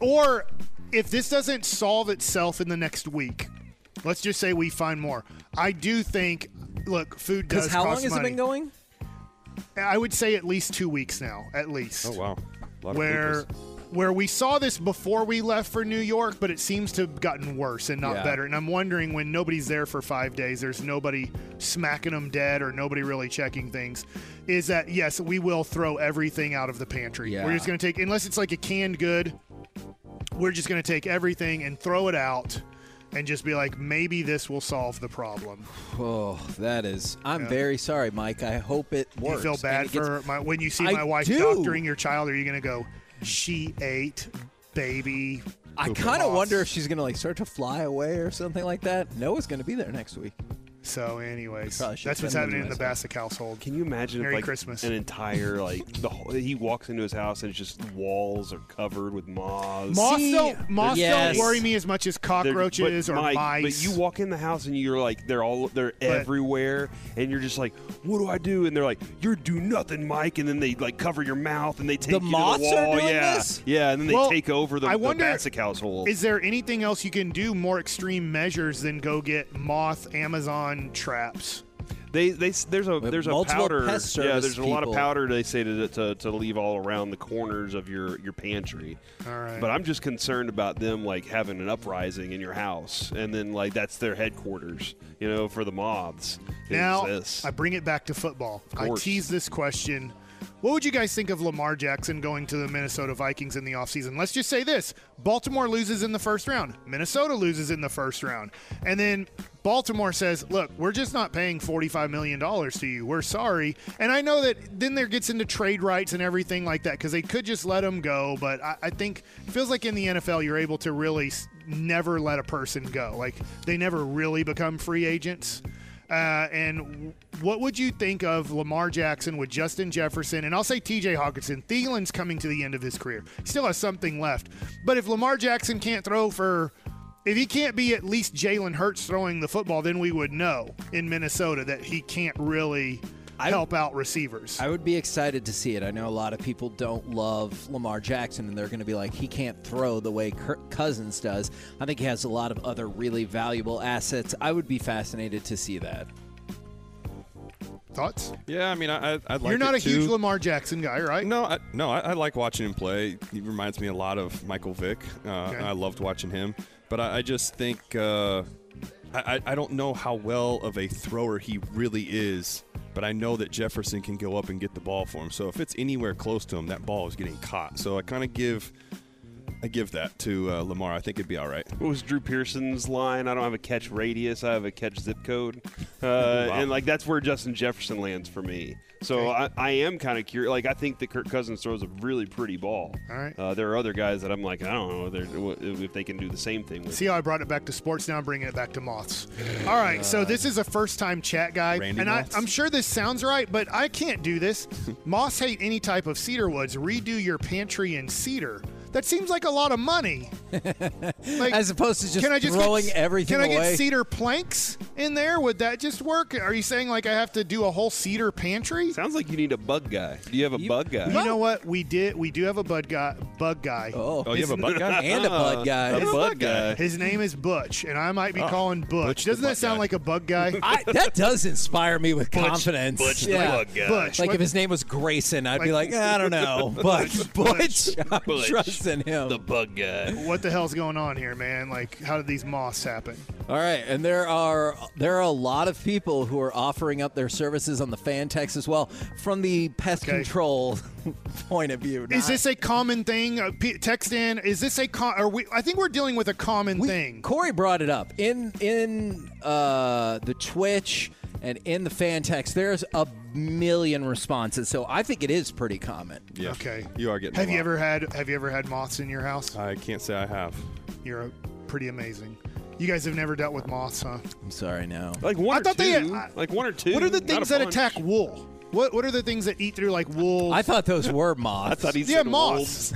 Or if this doesn't solve itself in the next week, let's just say we find more. I do think, look, food does cost money. Because how long has it been going? I would say at least two weeks now, at least. Oh, wow. Where where we saw this before we left for New York, but it seems to have gotten worse and not yeah. better. And I'm wondering when nobody's there for five days, there's nobody smacking them dead or nobody really checking things, is that, yes, we will throw everything out of the pantry. Yeah. We're just going to take, unless it's like a canned good, we're just going to take everything and throw it out. And just be like, maybe this will solve the problem. Oh, that is. I'm yeah. very sorry, Mike. I hope it works. You feel bad for gets, my, when you see I my wife do. doctoring your child, are you going to go, she ate baby? I kind of wonder if she's going to like start to fly away or something like that. Noah's going to be there next week. So, anyways, that's what's happening in the Bassick household. Can you imagine Merry if, like, Christmas. an entire, like, the whole, he walks into his house and it's just walls are covered with moths. Moths don't, moths yes. don't worry me as much as cockroaches but, or Mike, mice. But you walk in the house and you're like, they're all, they're but, everywhere, and you're just like, what do I do? And they're like, you're do nothing, Mike. And then they, like, cover your mouth and they take the you moths to the wall. Are doing yeah. This? yeah, and then they well, take over the, I wonder, the Bassick household. Is there anything else you can do more extreme measures than go get moth Amazon traps? They they there's a there's a powder. Yeah, there's a lot of powder they say to, to to leave all around the corners of your your pantry. All right. But I'm just concerned about them like having an uprising in your house, and then like that's their headquarters, you know, for the moths. Now I bring it back to football. I teased this question What would you guys think of Lamar Jackson going to the Minnesota Vikings in the offseason? Let's just say this. Baltimore loses in the first round. Minnesota loses in the first round. And then Baltimore says, look, we're just not paying forty-five million dollars to you. We're sorry. And I know that then there gets into trade rights and everything like that because they could just let him go. But I, I think it feels like in the N F L you're able to really never let a person go. Like they never really become free agents. Uh, and what would you think of Lamar Jackson with Justin Jefferson? And I'll say T J Hawkinson. Thielen's coming to the end of his career. He still has something left. But if Lamar Jackson can't throw for – if he can't be at least Jalen Hurts throwing the football, then we would know in Minnesota that he can't really help out receivers. I would be excited to see it. I know a lot of people don't love Lamar Jackson, and they're going to be like, he can't throw the way Kirk Cousins does. I think he has a lot of other really valuable assets. I would be fascinated to see that. Thoughts? Yeah, I mean, I, I like. You're not a huge Lamar Jackson guy, right? No, I, no, I, I like watching him play. He reminds me a lot of Michael Vick. Uh, okay. I loved watching him, but I, I just think uh, I, I don't know how well of a thrower he really is. But I know that Jefferson can go up and get the ball for him. So if it's anywhere close to him, that ball is getting caught. So I kind of give I give that to uh, Lamar. I think it'd be all right. What was Drew Pearson's line? I don't have a catch radius. I have a catch zip code. Uh, wow. And, like, that's where Justin Jefferson lands for me. So okay. I, I am kind of curious. Like, I think that Kirk Cousins throws a really pretty ball. All right. Uh, there are other guys that I'm like, I don't know if they can do the same thing with. See how I brought it back to sports? Now I'm bringing it back to moths. All right, uh, so this is a first-time chat guy. Randy and I, I'm sure this sounds right, but I can't do this. Moths hate any type of cedar woods. Redo your pantry in cedar. That seems like a lot of money. Like, as opposed to just, can I just throwing get, everything away. Can I away? get cedar planks in there? Would that just work? Are you saying like I have to do a whole cedar pantry? Sounds like you need a bug guy. Do you have a you, bug guy? You know what? We did. We do have a bug guy. Bug guy. Oh, oh you have a bug guy? And a bug guy. A bug guy. His name is Butch, and I might be oh, calling Butch. Butch Doesn't that sound guy. like a bug guy? I, that does inspire me with Butch, confidence. Butch the yeah. bug guy. Butch. Like what? If his name was Grayson, I'd like, be like, I don't know. Butch. Butch. Butch. In him. The bug guy. What the hell's going on here, man? Like, how did these moths happen? All right, and there are there are a lot of people who are offering up their services on the fan text as well from the pest okay. control point of view. Is this a common thing? Uh, p- text in. Is this a com- are we? I think we're dealing with a common we, thing. Corey brought it up in in uh, the Twitch and in the fan text. There's a million responses, so I think it is pretty common. Yeah. Okay, you are getting. Have you ever had Have you ever had moths in your house? I can't say I have. You're pretty amazing. You guys have never dealt with moths, huh? I'm sorry, no. Like one I or thought two. They had, I, like one or two. What are the things that bunch. attack wool? What What are the things that eat through like wolves? I thought those were moths. I thought he said yeah, moths.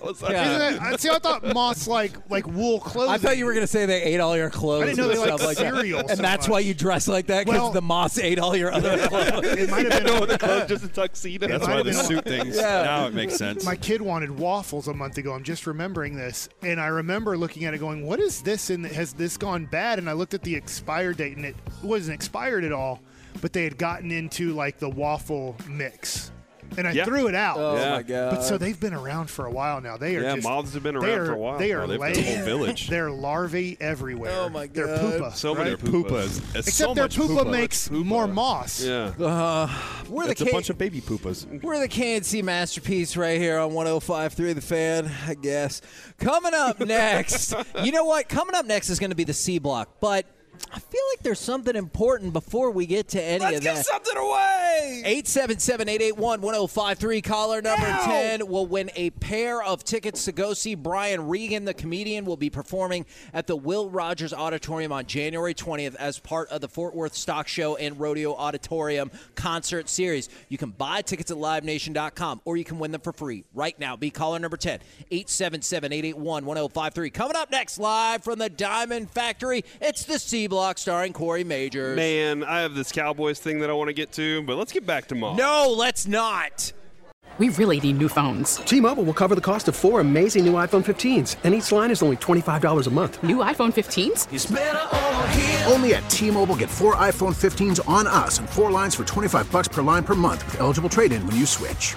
Wolves. yeah. Isn't that, see, I thought moths like like wool clothing. I thought you were gonna say they ate all your clothes. I didn't know they like, like cereal, that. So and that's much. Why you dress like that because well, the moths ate all your other clothes. It might have been the clothes, just a tuxedo. That's why the suit things. Yeah. Now it makes sense. My kid wanted waffles a month ago. I'm just remembering this, and I remember looking at it, going, "What is this? And has this gone bad?" And I looked at the expired date, and it wasn't expired at all. But they had gotten into, like, the waffle mix. And I yeah. threw it out. Oh, yeah. my God. But so they've been around for a while now. They are yeah, just, moths have been around are, for a while. They are laying. Whole village. They're larvae everywhere. Oh, my God. They're poopa. So right? many poopas. It's Except so their poopa, poopa makes poopa. more moss. Yeah. Uh, we're it's the a K- bunch of baby poopas. We're the K N C masterpiece right here on one oh five point three The Fan, I guess. Coming up next. You know what? Coming up next is going to be the C Block. But I feel like there's something important before we get to any Let's of that. Let's give something away! eight seven seven, eight eight one, one oh five three, caller number Ow. ten will win a pair of tickets to go see Brian Regan, the comedian, will be performing at the Will Rogers Auditorium on January twentieth as part of the Fort Worth Stock Show and Rodeo Auditorium Concert Series. You can buy tickets at live nation dot com, or you can win them for free right now. Be caller number ten, eight seven seven, eight eight one, one oh five three. Coming up next, live from the Diamond Factory, it's the C Block starring Corey Majors. Man, I have this Cowboys thing that I want to get to, but let's get back to mom. No, let's not. We really need new phones. T-Mobile will cover the cost of four amazing new iPhone fifteens, and each line is only twenty-five dollars a month. New iPhone fifteens? It's better over here. Only at T-Mobile, get four iPhone fifteens on us and four lines for twenty-five dollars per line per month with eligible trade-in when you switch.